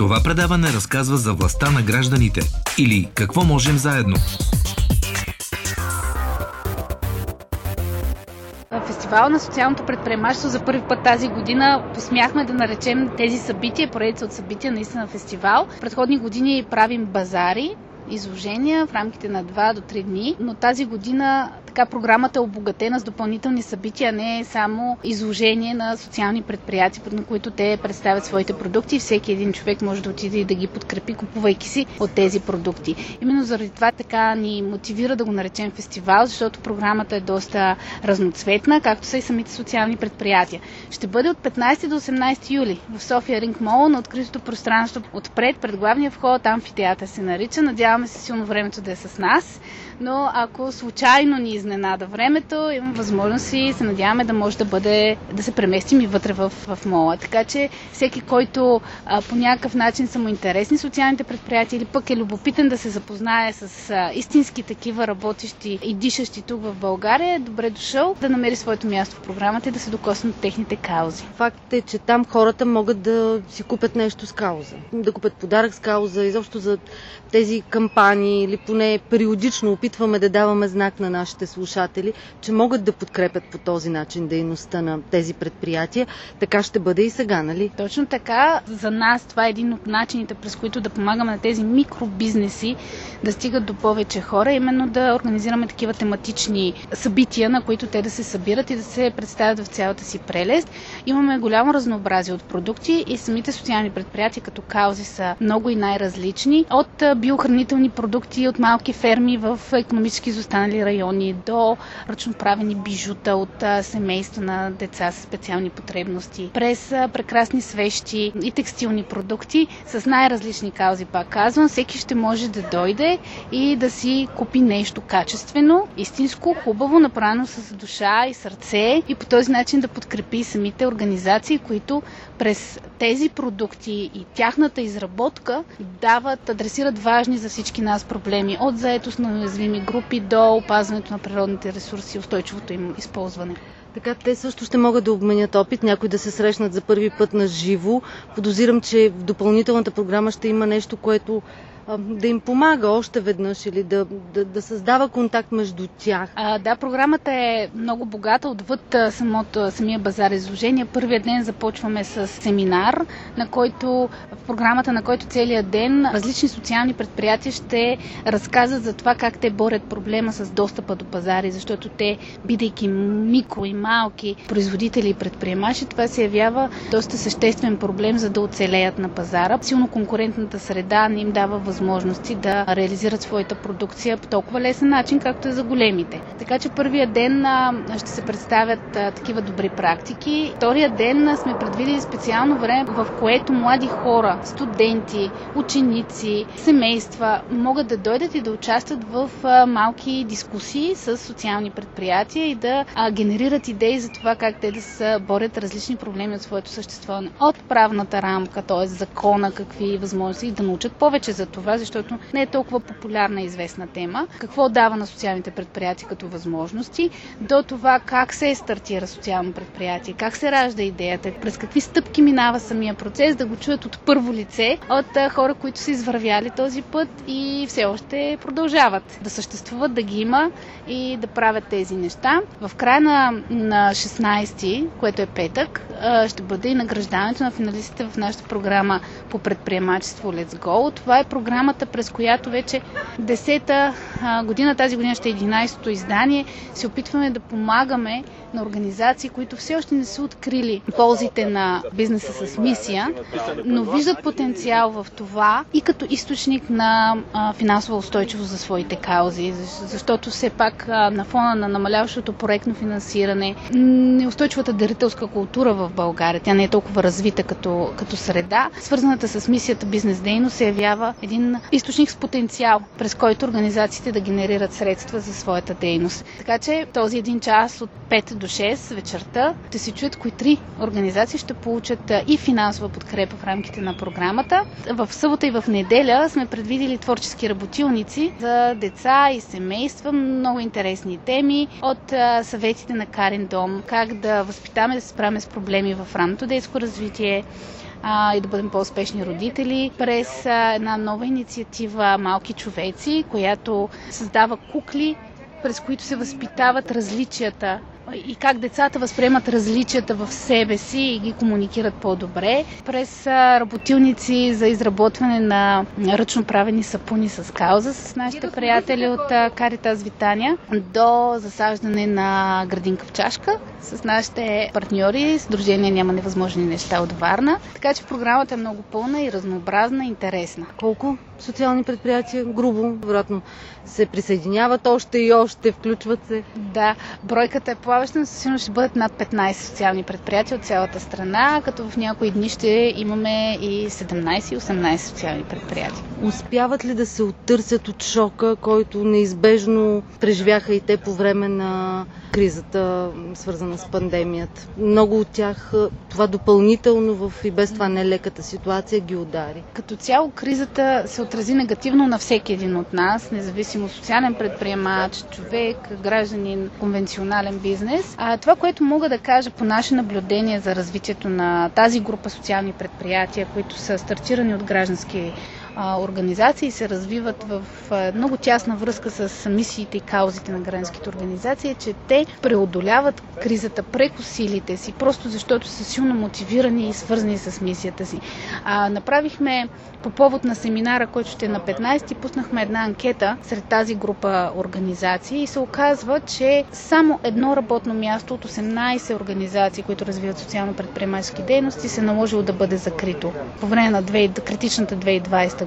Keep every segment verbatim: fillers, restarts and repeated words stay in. Това предаване разказва за властта на гражданите или какво можем заедно. Фестивал на социалното предприемачество за първи път тази година посмяхме да наречем тези събития, поредица от събития, наистина фестивал. Предходни години правим базари, изложения в рамките на два до три дни, но тази година така програмата е обогатена с допълнителни събития, не е само изложение на социални предприятия, на които те представят своите продукти и всеки един човек може да отиде и да ги подкрепи, купувайки си от тези продукти. Именно заради това така ни мотивира да го наречем фестивал, защото програмата е доста разноцветна, както са и самите социални предприятия. Ще бъде от петнайсети до осемнайсети юли в София Ринг Мол на откритото пространство отпред, пред главния вход, амфитеатър се нарича. Надяваме се силно времето да е с нас, но ако случайно ни изненада времето, имам възможност и се надяваме да може да бъде, да се преместим и вътре в, в мола. Така че всеки, който а, по някакъв начин са му интересни социалните предприятия или пък е любопитен да се запознае с а, истински такива работещи и дишащи тук в България, е добре дошъл да намери своето място в програмата и да се докоснат техните каузи. Факт е, че там хората могат да си купят нещо с кауза, да купят подарък с кауза, изобщо за тези кампании или поне периодично опитваме да даваме знак на нашите слушатели, че могат да подкрепят по този начин дейността на тези предприятия. Така ще бъде и сега, нали? Точно така. За нас това е един от начините, през които да помагаме на тези микробизнеси да стигат до повече хора, именно да организираме такива тематични събития, на които те да се събират и да се представят в цялата си прелест. Имаме голямо разнообразие от продукти и самите социални предприятия като каузи са много и най-различни. От биохранителни продукти, от малки ферми в икономически изостанали райони до ръчно правени бижута от семейства на деца с специални потребности, през прекрасни свещи и текстилни продукти с най-различни каузи, пак казвам. Всеки ще може да дойде и да си купи нещо качествено, истинско, хубаво, направено с душа и сърце и по този начин да подкрепи самите организации, които през тези продукти и тяхната изработка дават, адресират важни за всички нас проблеми, от заетост на уязвими групи до опазването на природните ресурси и устойчивото им използване. Така те също ще могат да обменят опит, някои да се срещнат за първи път на живо. Подозирам, че в допълнителната програма ще има нещо, което да им помага още веднъж или да, да, да създава контакт между тях. А, да, програмата е много богата отвъд самото, самия базар изложение. Първият ден започваме с семинар, на който, в програмата на който целият ден различни социални предприятия ще разказват за това как те борят проблема с достъпа до пазари, защото те, бидейки микро и малки производители и предприемачи, това се явява доста съществен проблем, за да оцелеят на пазара. Силно конкурентната среда не им дава възможност възможности да реализират своята продукция по толкова лесен начин, както е за големите. Така че първия ден ще се представят такива добри практики. Втория ден сме предвидили специално време, в което млади хора, студенти, ученици, семейства могат да дойдат и да участват в малки дискусии с социални предприятия и да генерират идеи за това как те да се борят различни проблеми от своето съществуване. От правната рамка, т.е. закона, какви възможности и да научат повече за това. Това, защото не е толкова популярна и известна тема. Какво дава на социалните предприятия като възможности, до това как се стартира социално предприятие, как се ражда идеята, през какви стъпки минава самия процес, да го чуят от първо лице, от хора, които са извървяли този път и все още продължават да съществуват, да ги има и да правят тези неща. В края на, на шестнайсети, което е петък, ще бъде и награждането на финалистите в нашата програма по предприемачество Let's Go! Това е програмата, през която вече десета година, тази година ще е единайсето издание, се опитваме да помагаме на организации, които все още не са открили ползите на бизнеса с мисия, но виждат потенциал в това и като източник на финансова устойчивост за своите каузи, защото все пак на фона на намаляващото проектно финансиране, неустойчивата дарителска култура в България, тя не е толкова развита като, като среда, свързаната с мисията бизнес дейност се явява един източник с потенциал, през който организациите да генерират средства за своята дейност. Така че този един час от пет до шест вечерта ще се чуят кои три организации ще получат и финансова подкрепа в рамките на програмата. В събота и в неделя сме предвидили творчески работилници за деца и семейства, много интересни теми от съветите на Карен Дом, как да възпитаме да се справяме с проблеми в ранното детско развитие, а, и да бъдем по-успешни родители през а, една нова инициатива Малки човеци, която създава кукли, през които се възпитават различията и как децата възприемат различията в себе си и ги комуникират по-добре. През работилници за изработване на ръчно правени сапуни с кауза с нашите приятели от Каритас Витания до засаждане на градинка в чашка с нашите партньори, Сдружение Няма невъзможни неща от Варна. Така че програмата е много пълна и разнообразна и интересна. Колко социални предприятия, грубо, вероятно, се присъединяват още и още, включват се? Да, бройката е плаваща, но сигурно ще бъдат над петнайсет социални предприятия от цялата страна, като в някои дни ще имаме и седемнайсет и осемнайсет социални предприятия. Успяват ли да се оттърсят от шока, който неизбежно преживяха и те по време на кризата, свързана с пандемията? Много от тях това допълнително в и без това нелеката ситуация ги удари. Като цяло кризата се отрази негативно на всеки един от нас, независимо социален предприемач, човек, гражданин, конвенционален бизнес. А това, което мога да кажа по наше наблюдение за развитието на тази група социални предприятия, които са стартирани от граждански организации, се развиват в много тясна връзка с мисиите и каузите на гражданските организации, че те преодоляват кризата преко силите си, просто защото са силно мотивирани и свързани с мисията си. А, направихме по повод на семинара, който ще е на петнайсети, пуснахме една анкета сред тази група организации и се оказва, че само едно работно място от осемнайсет организации, които развиват социално-предприемачески дейности, се наложило да бъде закрито по време на критичната две хиляди и двайсета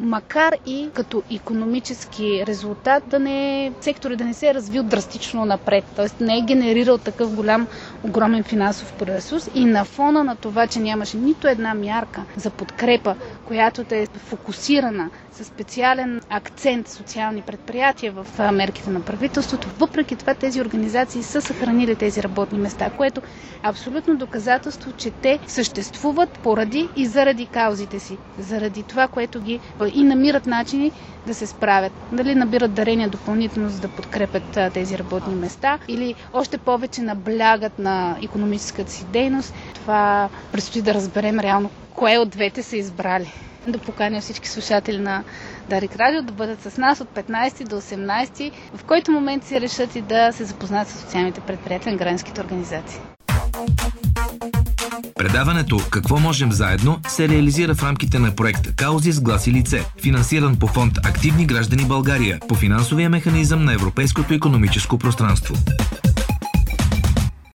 Макар и като икономически резултат да не, сектори да не се е развил драстично напред, т.е. не е генерирал такъв голям, огромен финансов ресурс и на фона на това, че нямаше нито една мярка за подкрепа, която да е фокусирана със специален акцент социални предприятия в мерките на правителството, въпреки това тези организации са съхранили тези работни места, което е абсолютно доказателство, че те съществуват поради и заради каузите си, заради това, което ги и намират начини да се справят. Дали набират дарения допълнително, за да подкрепят а, тези работни места, или още повече наблягат на икономическата си дейност. Това предстои да разберем реално кое от двете са избрали. Да поканя всички слушатели на Дарик Радио да бъдат с нас от петнайсети до осемнайсети, в който момент си решат и да се запознаят с социалните предприятия на гражданските организации. Предаването «Какво можем заедно» се реализира в рамките на проект «Каузи с глас и лице», финансиран по фонд «Активни граждани България» по финансовия механизъм на Европейското икономическо пространство.